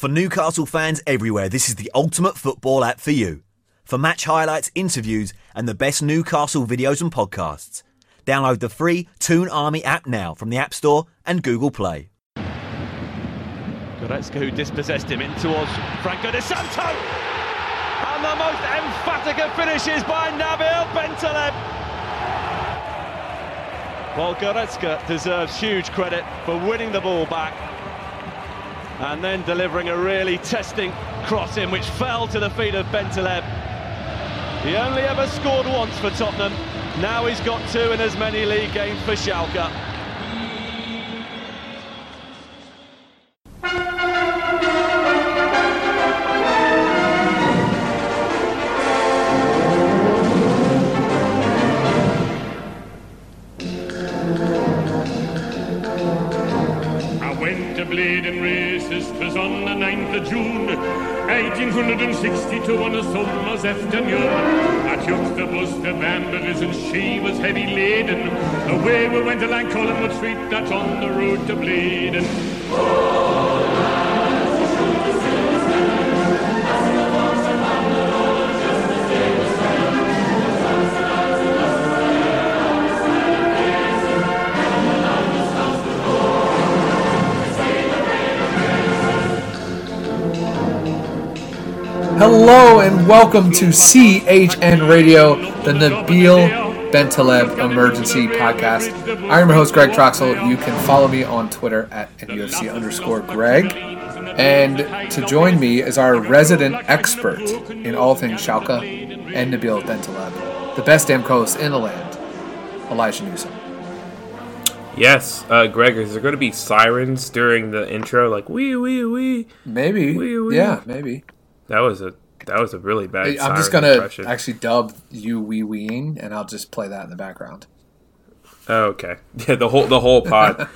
For Newcastle fans everywhere, this is the ultimate football app for you. For match highlights, interviews and the best Newcastle videos and podcasts, download the free Toon Army app now from the App Store and Google Play. Goretzka, who dispossessed him, in towards Franco De Santo, and the most emphatic of finishes by Nabil Bentaleb. Well, Goretzka deserves huge credit for winning the ball back and then delivering a really testing cross in, which fell to the feet of Bentaleb. He only ever scored once for Tottenham. Now he's got two in as many league games for Schalke. I went to Bladen races, 'twas on the 9th of June, 1862, on a summer's afternoon. I took the bus to Banbury's and she was heavy laden. Away we went to Collingwood Street, that's on the road to Bladen. Hello and welcome to CHN Radio, the Nabil Bentaleb Emergency Podcast. I'm your host, Greg Troxel. You can follow me on Twitter at @UFC_Greg. And to join me is our resident expert in all things Schalke and Nabil Bentaleb, the best damn co-host in the land, Elijah Newsome. Yes, Greg, is there going to be sirens during the intro? Like, wee, wee, wee. Maybe. Wee, wee. Yeah, maybe. That was a really bad siren impression. I'm just going to actually dub you wee-weeing, and I'll just play that in the background. Oh, okay. Yeah, the whole pod.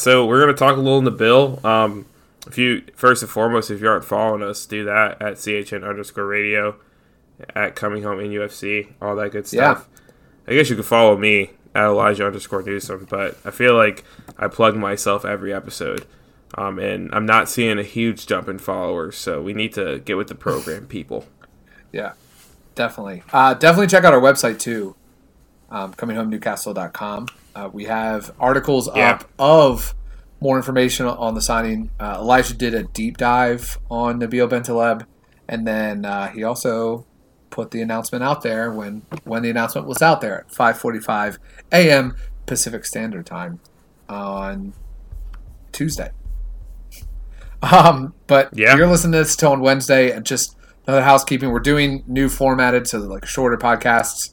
So we're going to talk a little Nabil. First and foremost, if you aren't following us, do that at CHN_radio, at Coming Home in UFC, all that good stuff. Yeah. I guess you could follow me at Elijah_Newsome, but I feel like I plug myself every episode. And I'm not seeing a huge jump in followers, so we need to get with the program, people. Yeah, definitely. Definitely check out our website, too, Cominghomenewcastle.com. We have articles up of more information on the signing. Elijah did a deep dive on Nabil Bentaleb, and then he also put the announcement out there when the announcement was out there at 5:45 a.m. Pacific Standard Time on Tuesday. You're listening to this till on Wednesday, and just another housekeeping. We're doing new formatted, so like shorter podcasts,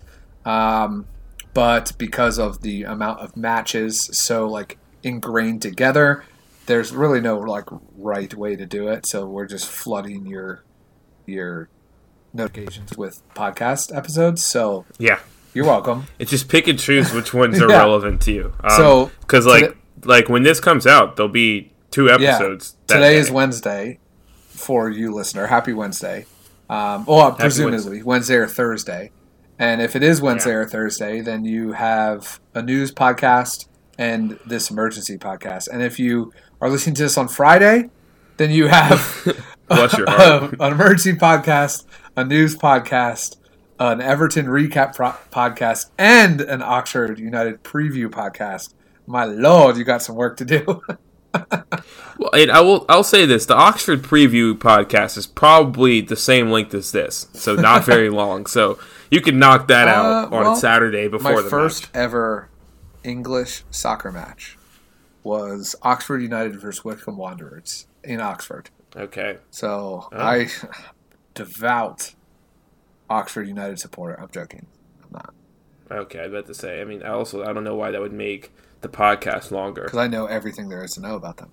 but because of the amount of matches so like ingrained together, there's really no like right way to do it. So we're just flooding your notifications with podcast episodes. So yeah, you're welcome. It's just pick and choose which ones are relevant to you. So because like when this comes out, there'll be 2 episodes. Yeah. Today is Wednesday for you, listener. Happy Wednesday. Presumably Wednesday or Thursday. And if it is Wednesday or Thursday, then you have a news podcast and this emergency podcast. And if you are listening to this on Friday, then you have an emergency podcast, a news podcast, an Everton recap podcast, and an Oxford United preview podcast. My Lord, you got some work to do. Well, and I'll say this: the Oxford preview podcast is probably the same length as this, so not very long. So you can knock that out on Saturday before the match. My first ever English soccer match was Oxford United versus Wycombe Wanderers in Oxford. Okay, so I devout Oxford United supporter. I'm joking. I'm not. Okay, I was about to say. I mean, I don't know why that would make the podcast longer, because I know everything there is to know about them.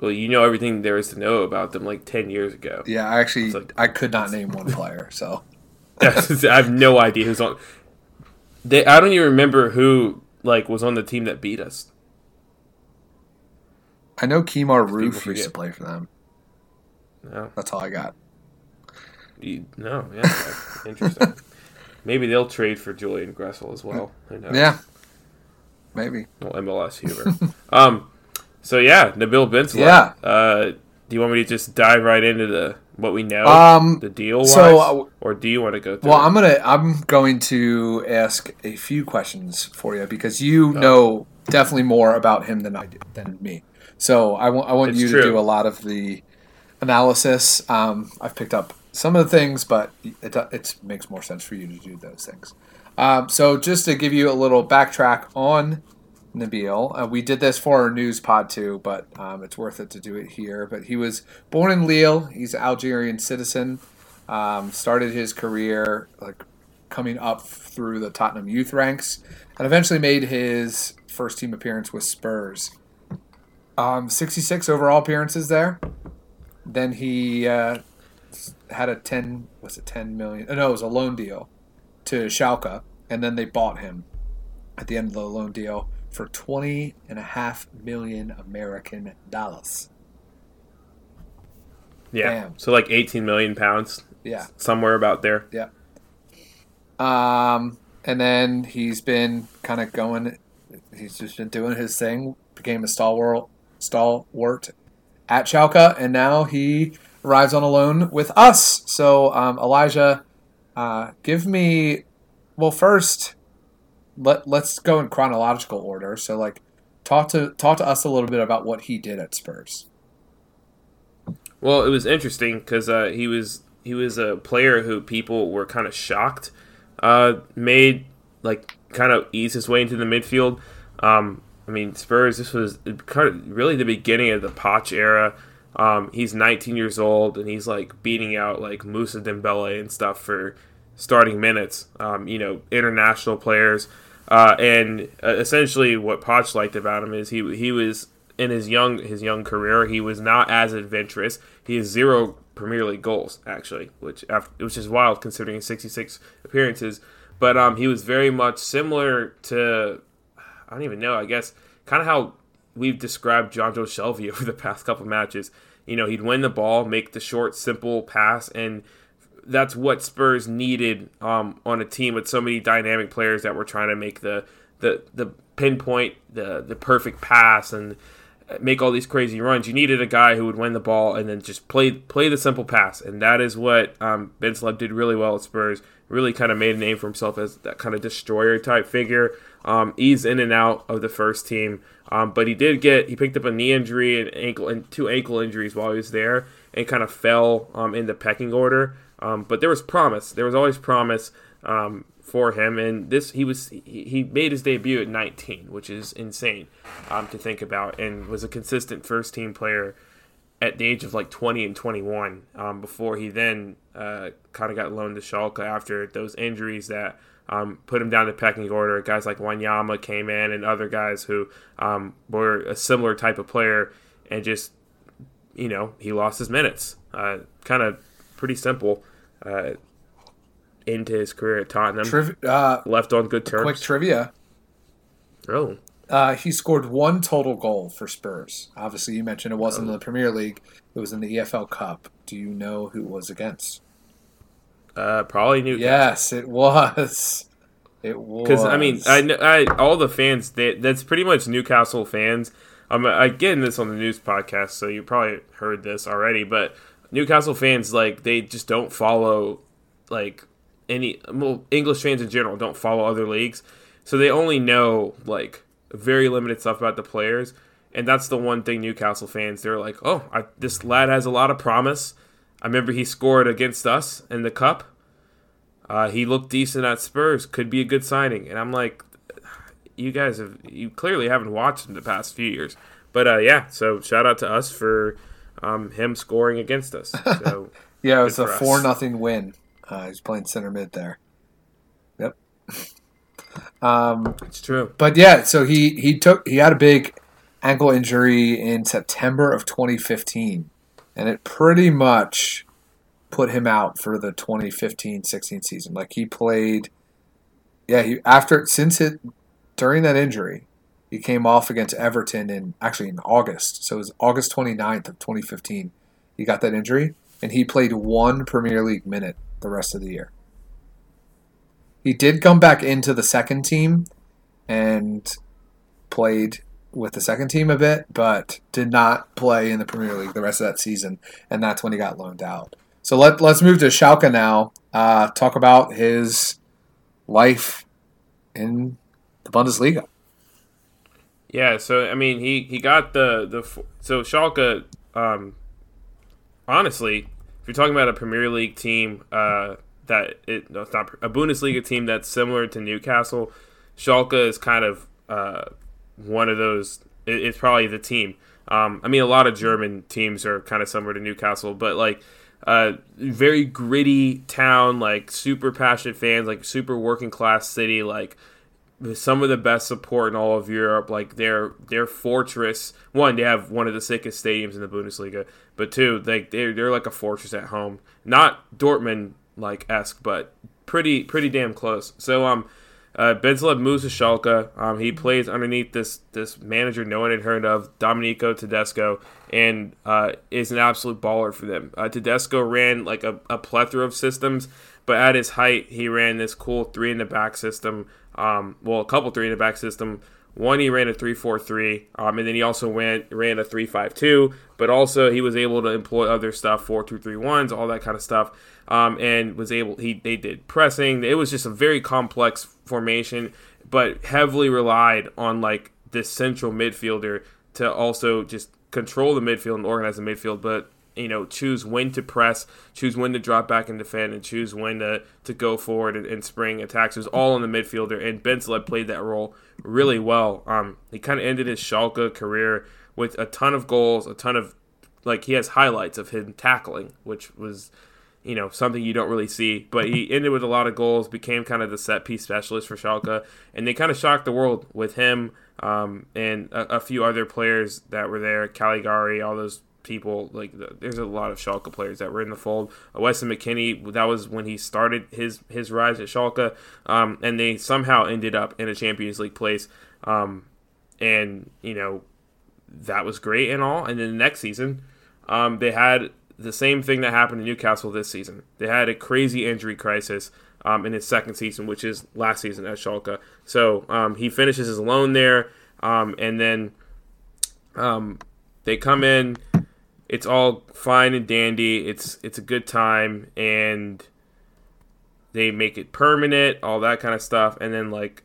Well, you know everything there is to know about them like 10 years ago. Yeah, I actually I could not name one player, so I have no idea who's on. I don't even remember who like was on the team that beat us. I know Kemar Roofe used to play for them. No, that's all I got. Interesting. Maybe they'll trade for Julian Gressel as well. Who knows? Yeah. Maybe. Well, MLS Huber. So, Nabil Bentaleb. Yeah. Do you want me to just dive right into what we know, the deal-wise, or do you want to go through? Well, I'm going to ask a few questions for you because you know definitely more about him than me. So I want you to do a lot of the analysis. I've picked up some of the things, but it makes more sense for you to do those things. So just to give you a little backtrack on Nabil. We did this for our news pod too, but it's worth it to do it here. But he was born in Lille. He's an Algerian citizen. Started his career coming up through the Tottenham youth ranks, and eventually made his first team appearance with Spurs. 66 overall appearances there. Then he had a 10 million? No, it was a loan deal to Schalke, and then they bought him at the end of the loan deal for $20.5 million American dollars. Yeah. Damn. So like 18 million pounds. Yeah. Somewhere about there. Yeah. And then he's been kind of going, he's just been doing his thing, became a stalwart at Schalke, and now he arrives on a loan with us. So Elijah, first let's go in chronological order. So, talk to us a little bit about what he did at Spurs. Well, it was interesting because he was a player who people were kind of shocked made kind of ease his way into the midfield. Spurs. This was kind of really the beginning of the Poch era. He's 19 years old and he's beating out Moussa Dembele and stuff for starting minutes, international players. And essentially what Poch liked about him is he was in his young career, he was not as adventurous. He has 0 Premier League goals, actually, which is wild considering 66 appearances. But he was very much similar to, I don't even know, I guess, kind of how we've described Jonjo Shelvey over the past couple matches. He'd win the ball, make the short, simple pass, and that's what Spurs needed on a team with so many dynamic players that were trying to make the pinpoint, the perfect pass and make all these crazy runs. You needed a guy who would win the ball and then just play the simple pass. And that is what Bentaleb did really well at Spurs, really kind of made a name for himself as that kind of destroyer type figure. He's in and out of the first team. But he picked up a knee injury and 2 ankle injuries while he was there and kind of fell in the pecking order. But there was promise. There was always promise for him, and he made his debut at 19, which is insane to think about, and was a consistent first-team player at the age of 20 and 21 before he then kind of got loaned to Schalke after those injuries that put him down the pecking order. Guys like Wanyama came in and other guys who were a similar type of player, and just, he lost his minutes. Kind of pretty simple. Into his career at Tottenham, left on good terms. Quick trivia. Oh, he scored 1 total goal for Spurs. Obviously, you mentioned it wasn't in the Premier League; it was in the EFL Cup. Do you know who it was against? Probably Newcastle. Yes, it was. It was because I all the fans. That's pretty much Newcastle fans. I'm getting this on the news podcast, so you probably heard this already, but Newcastle fans, they just don't follow, English fans in general don't follow other leagues. So they only know, very limited stuff about the players. And that's the one thing Newcastle fans, they're like, oh, this lad has a lot of promise. I remember he scored against us in the Cup. He looked decent at Spurs. Could be a good signing. And I'm like, you clearly haven't watched him the past few years. But, yeah, so shout out to us for him scoring against us. So yeah, it was a 4-0 win. He's playing center mid there. Yep. It's true. But yeah, so he had a big ankle injury in September of 2015, and it pretty much put him out for the 2015-16 season. He played. Yeah, during that injury, he came off against Everton in August. So it was August 29th of 2015. He got that injury, and he played 1 Premier League minute the rest of the year. He did come back into the second team and played with the second team a bit, but did not play in the Premier League the rest of that season, and that's when he got loaned out. So let's move to Schalke now, talk about his life in the Bundesliga. Yeah, so, I mean, he got so Schalke, honestly, if you're talking about a Premier League team it's not a Bundesliga team that's similar to Newcastle, Schalke is kind of one of those. It's probably the team. I mean, a lot of German teams are kind of similar to Newcastle, but like very gritty town, like super passionate fans, like super working class city, like some of the best support in all of Europe. Like their fortress. One, they have one of the sickest stadiums in the Bundesliga, but two, like they're like a fortress at home. Not Dortmund like esque, but pretty damn close. So Bentaleb moves to Schalke. He plays underneath this manager no one had heard of, Domenico Tedesco, and is an absolute baller for them. Tedesco ran like a plethora of systems, but at his height, he ran this cool three-in-the-back system. A couple three-in-the-back system. One, he ran a 3-4-3, and then he also ran a 3-5-2, but also he was able to employ other stuff, 4-2-3-1s, all that kind of stuff, and they did pressing. It was just a very complex formation, but heavily relied on, like, this central midfielder to also just control the midfield and organize the midfield, but, you know, choose when to press, choose when to drop back and defend, and choose when to go forward and spring attacks. It was all on the midfielder, and Bentaleb played that role really well. He kind of ended his Schalke career with a ton of goals, a ton of, like, he has highlights of him tackling, which was, you know, something you don't really see. But he ended with a lot of goals, became kind of the set-piece specialist for Schalke, and they kind of shocked the world with him and a few other players that were there, Caligari, all those people. Like there's a lot of Schalke players that were in the fold. Weston McKennie, that was when he started his rise at Schalke, and they somehow ended up in a Champions League place, and you know that was great and all. And then the next season, they had the same thing that happened to Newcastle this season. They had a crazy injury crisis in his second season, which is last season at Schalke. So he finishes his loan there, and then they come in. It's all fine and dandy. It's a good time, and they make it permanent, all that kind of stuff. And then, like,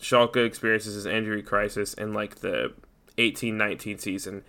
Schalke experiences his injury crisis in, like, the 18-19 season.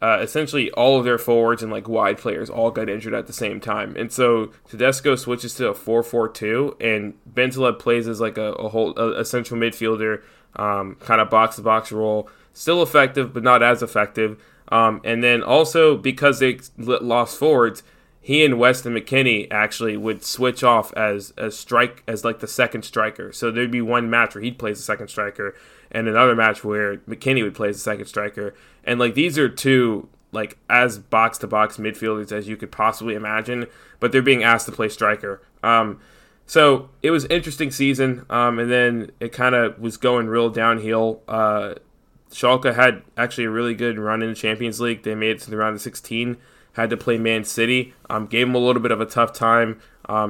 Essentially all of their forwards and, like, wide players all got injured at the same time. And so Tedesco switches to a 4-4-2, and Bentaleb plays as, like, a central midfielder, kind of box-to-box role. Still effective, but not as effective. And then also, because they lost forwards, he and Weston McKennie actually would switch off as like the second striker. So there'd be one match where he'd play as the second striker, and another match where McKennie would play as the second striker. And like these are two like as box to box midfielders as you could possibly imagine, but they're being asked to play striker. So it was an interesting season, and then it kind of was going real downhill. Schalke had actually a really good run in the Champions League. They made it to the round of 16, had to play Man City. Gave them a little bit of a tough time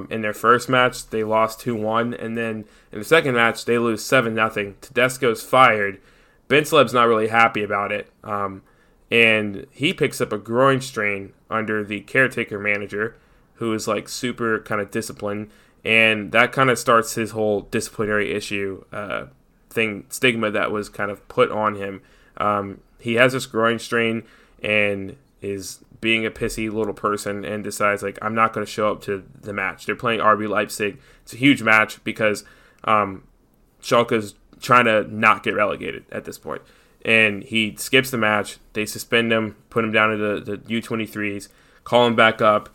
in their first match. They lost 2-1, and then in the second match, they lose 7-0. Tedesco's fired. Bentaleb's not really happy about it, and he picks up a groin strain under the caretaker manager, who is like super kind of disciplined, and that kind of starts his whole disciplinary issue stigma that was kind of put on him. He has this groin strain and is being a pissy little person and decides, like, I'm not going to show up to the match. They're playing RB Leipzig. It's a huge match because Schalke's trying to not get relegated at this point. And he skips the match. They suspend him, put him down to the U23s, call him back up.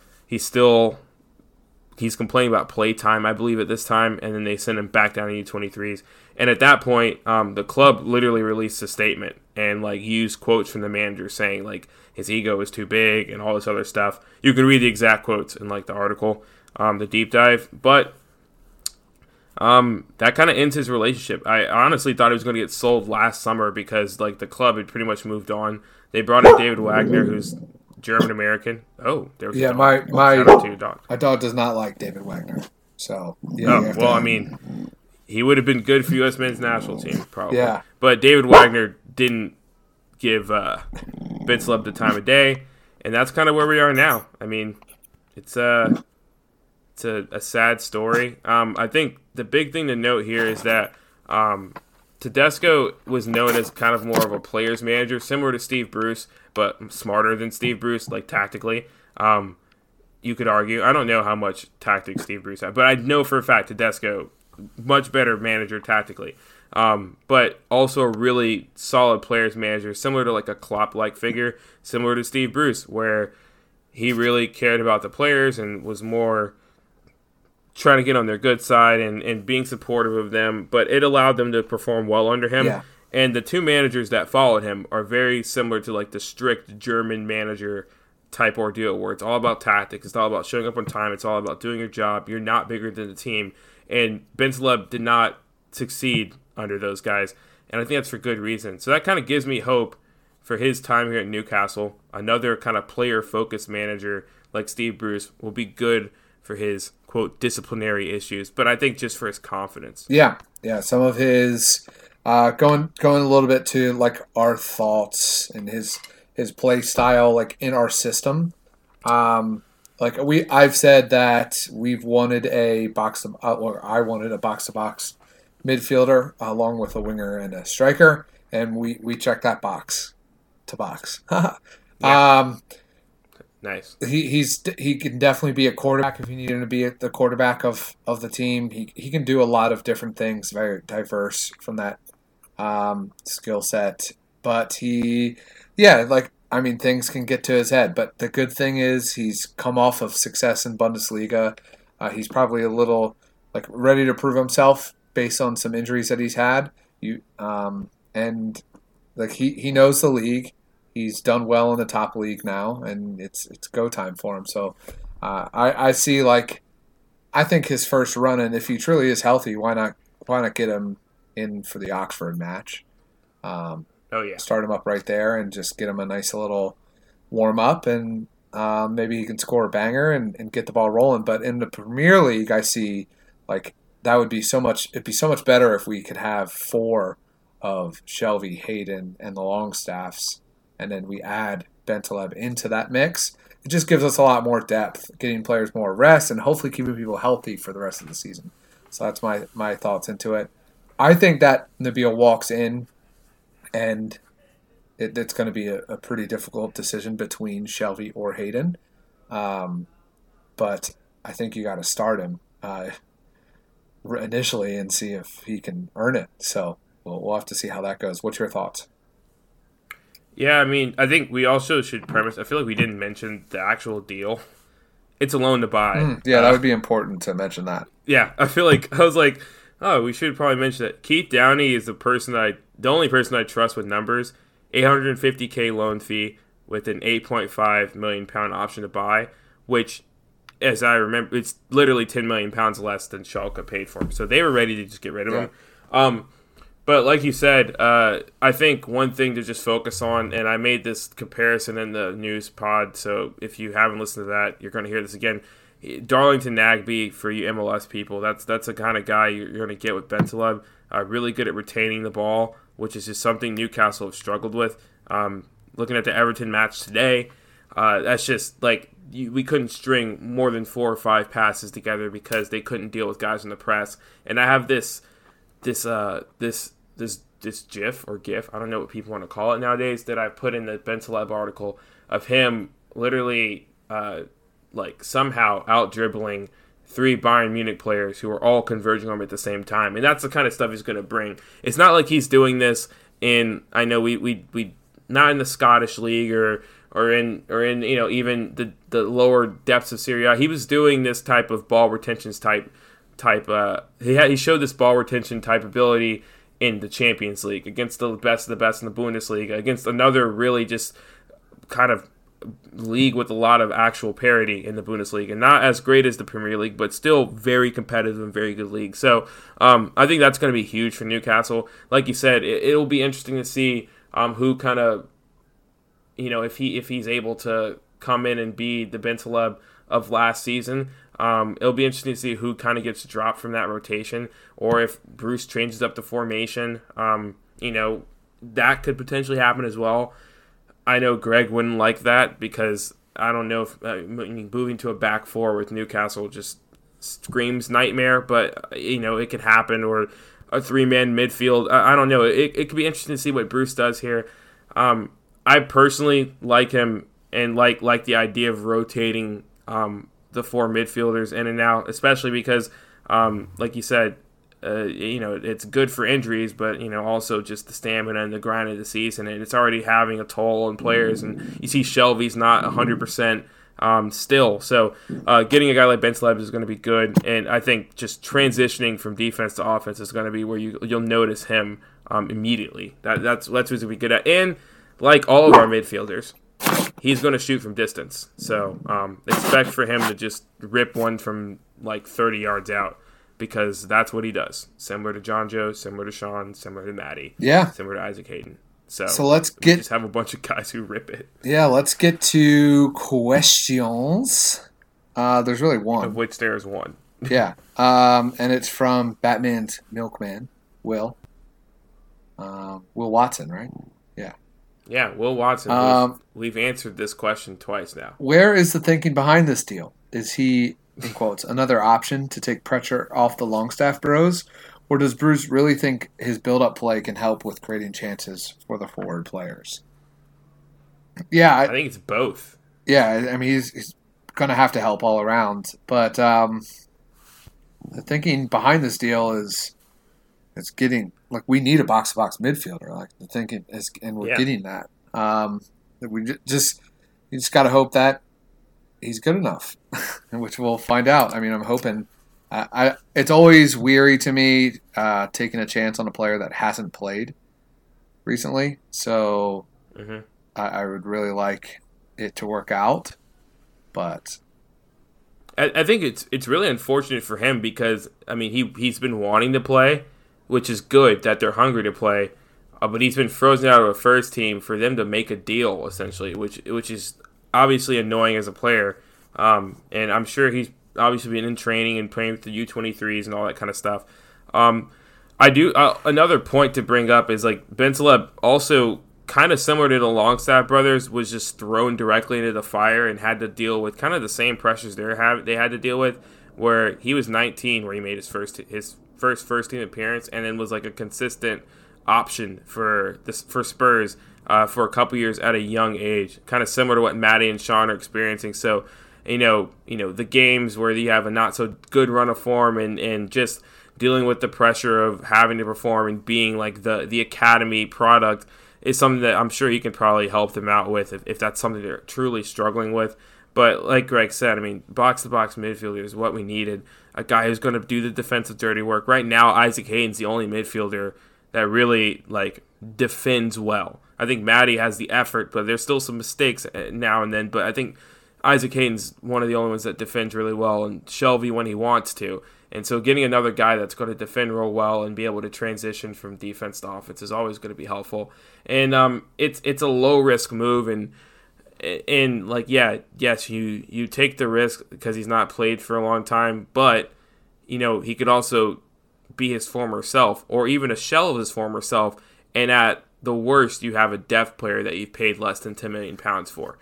He's complaining about play time, I believe, at this time, and then they send him back down to U23s. And at that point, the club literally released a statement and, like, used quotes from the manager saying, like, his ego is too big and all this other stuff. You can read the exact quotes in, like, the article, the deep dive. But that kind of ends his relationship. I honestly thought he was going to get sold last summer because, like, the club had pretty much moved on. They brought in David Wagner, who's German-American. Oh, there was my dog does not like David Wagner. So, yeah, well, I mean, He would have been good for U.S. men's national team, probably. Yeah. But David Wagner didn't give Bentaleb the time of day, and that's kind of where we are now. I mean, it's a sad story. I think the big thing to note here is that Tedesco was known as kind of more of a player's manager, similar to Steve Bruce, but smarter than Steve Bruce, like tactically. You could argue. I don't know how much tactics Steve Bruce had, but I know for a fact Tedesco, much better manager tactically, but also a really solid players manager, similar to like a Klopp-like figure, similar to Steve Bruce, where he really cared about the players and was more trying to get on their good side and being supportive of them, but it allowed them to perform well under him. Yeah. And the two managers that followed him are very similar to like the strict German manager type ordeal, where it's all about tactics, it's all about showing up on time, it's all about doing your job, you're not bigger than the team. And Bentaleb did not succeed under those guys, and I think that's for good reason. So that kind of gives me hope for his time here at Newcastle. Another kind of player-focused manager like Steve Bruce will be good for his, quote, disciplinary issues, but I think just for his confidence. Yeah. Some of his going a little bit to like our thoughts and his play style, like in our system. I've said that we've wanted a box-to-box midfielder along with a winger and a striker, and we check that box-to-box. Yeah. Nice. He can definitely be a quarterback if you need him to be the quarterback of the team. He can do a lot of different things, very diverse from that skill set. But things can get to his head. But the good thing is he's come off of success in Bundesliga. He's probably a little like ready to prove himself based on some injuries that he's had. He knows the league. He's done well in the top league now, and it's go time for him. So I think his first run, and if he truly is healthy, why not get him in for the Oxford match? Start him up right there and just get him a nice little warm up, and maybe he can score a banger and get the ball rolling. But in the Premier League, I see like that would be so much. It'd be so much better if we could have four of Shelvey, Hayden, and the Longstaffs. And then we add Bentaleb into that mix. It just gives us a lot more depth, getting players more rest, and hopefully keeping people healthy for the rest of the season. So that's my thoughts into it. I think that Nabil walks in, and it's going to be a pretty difficult decision between Shelvey or Hayden. But I think you got to start him initially and see if he can earn it. So we'll have to see how that goes. What's your thoughts? Yeah, I mean, I think we also should premise, I feel like we didn't mention the actual deal. It's a loan to buy. That would be important to mention that. Yeah, I feel like, I was like, oh, we should probably mention that. Keith Downey is the only person I trust with numbers. $850K loan fee with an £8.5 million option to buy, which, as I remember, it's literally £10 million less than Schalke paid for him. So they were ready to just get rid of him. But like you said, I think one thing to just focus on, and I made this comparison in the news pod, so if you haven't listened to that, you're going to hear this again. Darlington Nagbe, for you MLS people, that's the kind of guy you're going to get with Bentaleb. Really good at retaining the ball, which is just something Newcastle have struggled with. Looking at the Everton match today, that's just like we couldn't string more than 4 or 5 passes together because they couldn't deal with guys in the press. And I have this GIF or GIF, I don't know what people want to call it nowadays, that I put in the Bentaleb article of him literally somehow out dribbling 3 Bayern Munich players who are all converging on him at the same time. And that's the kind of stuff he's going to bring. It's not like he's doing this we not in the Scottish league or in even the lower depths of Syria. He was doing this type of ball retentions type. He showed this ball retention type ability in the Champions League against the best of the best in the Bundesliga, against another really just kind of league with a lot of actual parity in the Bundesliga, and not as great as the Premier League, but still very competitive and very good league. So I think that's going to be huge for Newcastle. Like you said, it'll be interesting to see who kind of, if he's able to come in and be the Bentaleb of last season. It'll be interesting to see who kind of gets dropped from that rotation, or if Bruce changes up the formation. That could potentially happen as well. I know Greg wouldn't like that, because I don't know if moving to a back four with Newcastle just screams nightmare, but, it could happen, or a three-man midfield. I don't know. It could be interesting to see what Bruce does here. I personally like him and like the idea of rotating the four midfielders in and out, especially because, like you said, it's good for injuries, but, also just the stamina and the grind of the season. And it's already having a toll on players. And you see Shelvey's not 100% still. So getting a guy like Bentaleb is going to be good. And I think just transitioning from defense to offense is going to be where you'll notice him immediately. That's what he's going to be good at. And like all of our midfielders, he's going to shoot from distance. So expect for him to just rip one from like 30 yards out, because that's what he does. Similar to Jonjo, similar to Sean, similar to Maddie. Yeah. Similar to Isaac Hayden. So we just have a bunch of guys who rip it. Yeah, let's get to questions. There's really one. Of which there is one. Yeah. And it's from Batman's Milkman, Will. Will Watson, right? Yeah. Yeah, Will Watson. We've answered this question twice now. Where is the thinking behind this deal? Is he... in quotes, another option to take pressure off the Longstaff Bros, or does Bruce really think his build-up play can help with creating chances for the forward players? Yeah, I think it's both. Yeah, I mean he's going to have to help all around, but the thinking behind this deal is it's getting we need a box-to-box midfielder. The thinking is, and we're getting that. You just got to hope that he's good enough, which we'll find out. I mean, I'm hoping. It's always weary to me taking a chance on a player that hasn't played recently. So I would really like it to work out. But I think it's really unfortunate for him, because, I mean, he's been wanting to play, which is good that they're hungry to play. But he's been frozen out of a first team for them to make a deal, essentially, which is obviously annoying as a player, and I'm sure he's obviously been in training and playing with the U23s and all that kind of stuff. Another point to bring up is Bentaleb, also kind of similar to the Longstaff brothers, was just thrown directly into the fire and had to deal with kind of the same pressures they had to deal with, where he was 19 where he made his first first team appearance, and then was a consistent option for Spurs for a couple years at a young age, kind of similar to what Maddie and Sean are experiencing. So, the games where you have a not so good run of form and just dealing with the pressure of having to perform and being the academy product is something that I'm sure he can probably help them out with if that's something they're truly struggling with. But like Greg said, I mean, box-to-box midfielder is what we needed. A guy who's going to do the defensive dirty work. Right now, Isaac Hayden's the only midfielder that really defends well. I think Maddie has the effort, but there's still some mistakes now and then. But I think Isaac Hayden's one of the only ones that defends really well, and Shelvey when he wants to. And so getting another guy that's going to defend real well and be able to transition from defense to offense is always going to be helpful. And it's a low-risk move. And you take the risk because he's not played for a long time. But, he could also be his former self, or even a shell of his former self, and at the worst, you have a deaf player that you've paid less than £10 million for,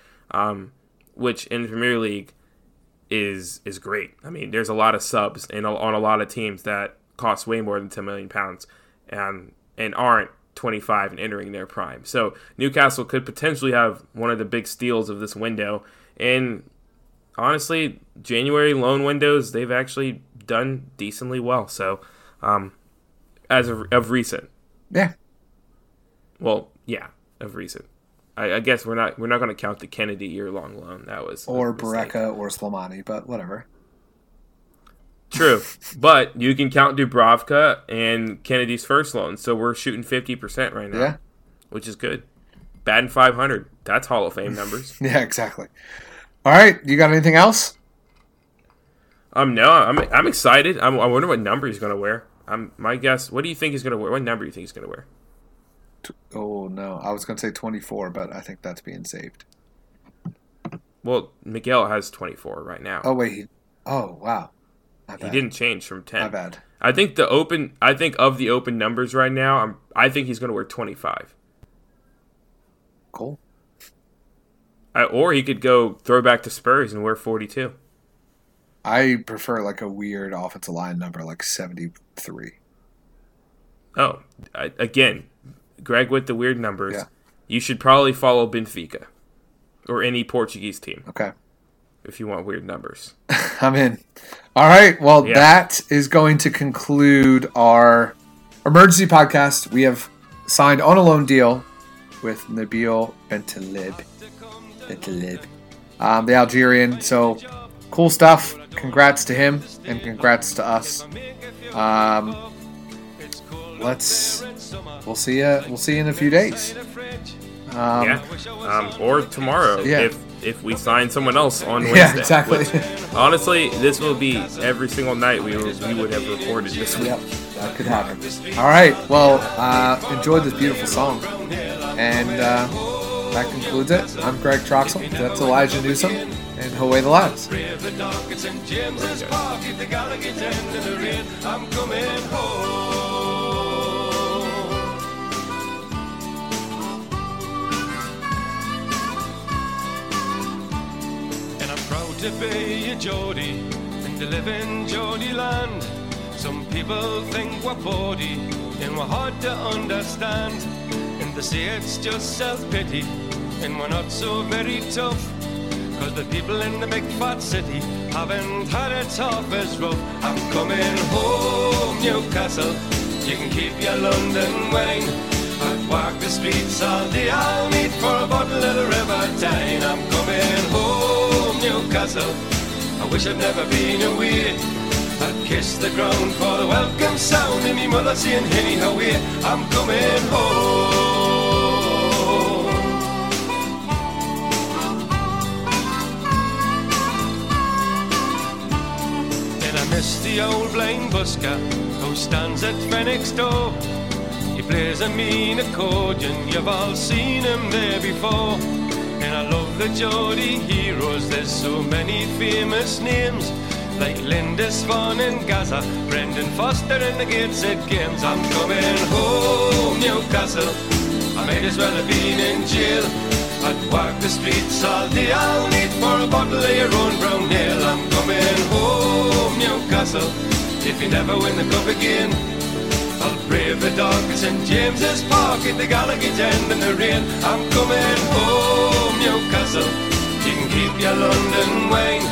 which in the Premier League is great. I mean, there's a lot of subs and on a lot of teams that cost way more than £10 million and aren't 25 and entering their prime. So Newcastle could potentially have one of the big steals of this window. And honestly, January loan windows, they've actually done decently well. So as of recent. Yeah. Well, yeah, of recent. I guess we're not going to count the Kennedy year-long loan. That was or Barreca or Slimani, but whatever. True, but you can count Dubrovka and Kennedy's first loan, so we're shooting 50% right now, which is good. Batting .500. That's Hall of Fame numbers. Yeah, exactly. All right, you got anything else? No, I'm excited. I wonder what number he's going to wear. My guess. What do you think he's going to wear? What number do you think he's going to wear? Oh, no. I was going to say 24, but I think that's being saved. Well, Miguel has 24 right now. Oh, wait. Oh, wow. He didn't change from 10. My bad. I think of the open numbers right now, I think he's going to wear 25. Cool. Or he could go throw back to Spurs and wear 42. I prefer like a weird offensive line number, like 73. Oh, again, Greg with the weird numbers. Yeah. You should probably follow Benfica or any Portuguese team. Okay. If you want weird numbers. I'm in. All right. Well, that is going to conclude our emergency podcast. We have signed on a loan deal with Nabil Bentaleb. The Algerian. So cool stuff. Congrats to him and congrats to us. We'll see you in a few days. Or tomorrow. Yeah. If we sign someone else on Wednesday. Yeah, exactly. Which, honestly, this will be every single night we would have recorded this week. Yep, that could happen. All right. Well, enjoy this beautiful song. And that concludes it. I'm Greg Troxel. That's Elijah Newsome. And away the lads. I'm coming home. Proud to be a Geordie and to live in Geordie land. Some people think we're bawdy and we're hard to understand. And they say it's just self-pity and we're not so very tough. Cause the people in the big fat city haven't had it half as rough. I'm coming home, Newcastle. You can keep your London wine. I'd walk the streets all day. I'll meet for a bottle of the Riverdine. I'm coming home, Newcastle. I wish I'd never been away. I'd kiss the ground for the welcome sound and me mother saying, "Hinny, how are you? I'm coming home." And I miss the old blind busker who stands at Fenwick's door. He plays a mean accordion, you've all seen him there before. And I love the Geordie heroes, there's so many famous names, like Lindisfarne and Gaza, Brendan Foster and the Gateshead Games. I'm coming home, Newcastle. I might as well have been in jail. I'd walk the streets all day. I'll need for a bottle of your own brown ale. I'm coming home, Newcastle. If you never win the cup again, I'll brave the dark at St James's Park in the Gallagher's end and the rain. I'm coming home, Newcastle. You can keep your London wine.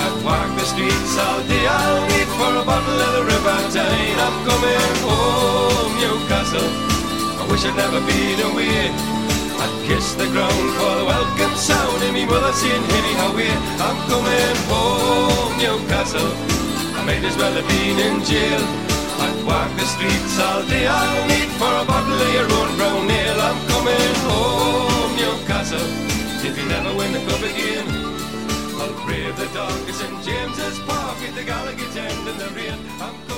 I've walked the streets all day. I'll need for a bottle of the Riverdine. I'm coming home, Newcastle. I wish I'd never been away. I'd kiss the ground for the welcome sound and me mother saying, "Hinny, how are you?" I'm coming home, Newcastle. I might as well have been in jail. I'd walk the streets all day. I'll need for a bottle of your own brown ale. I'm coming home, Newcastle. If you never win the cup again, I'll brave the dark at St James's Park in the Gallagher's end in the rain. I'm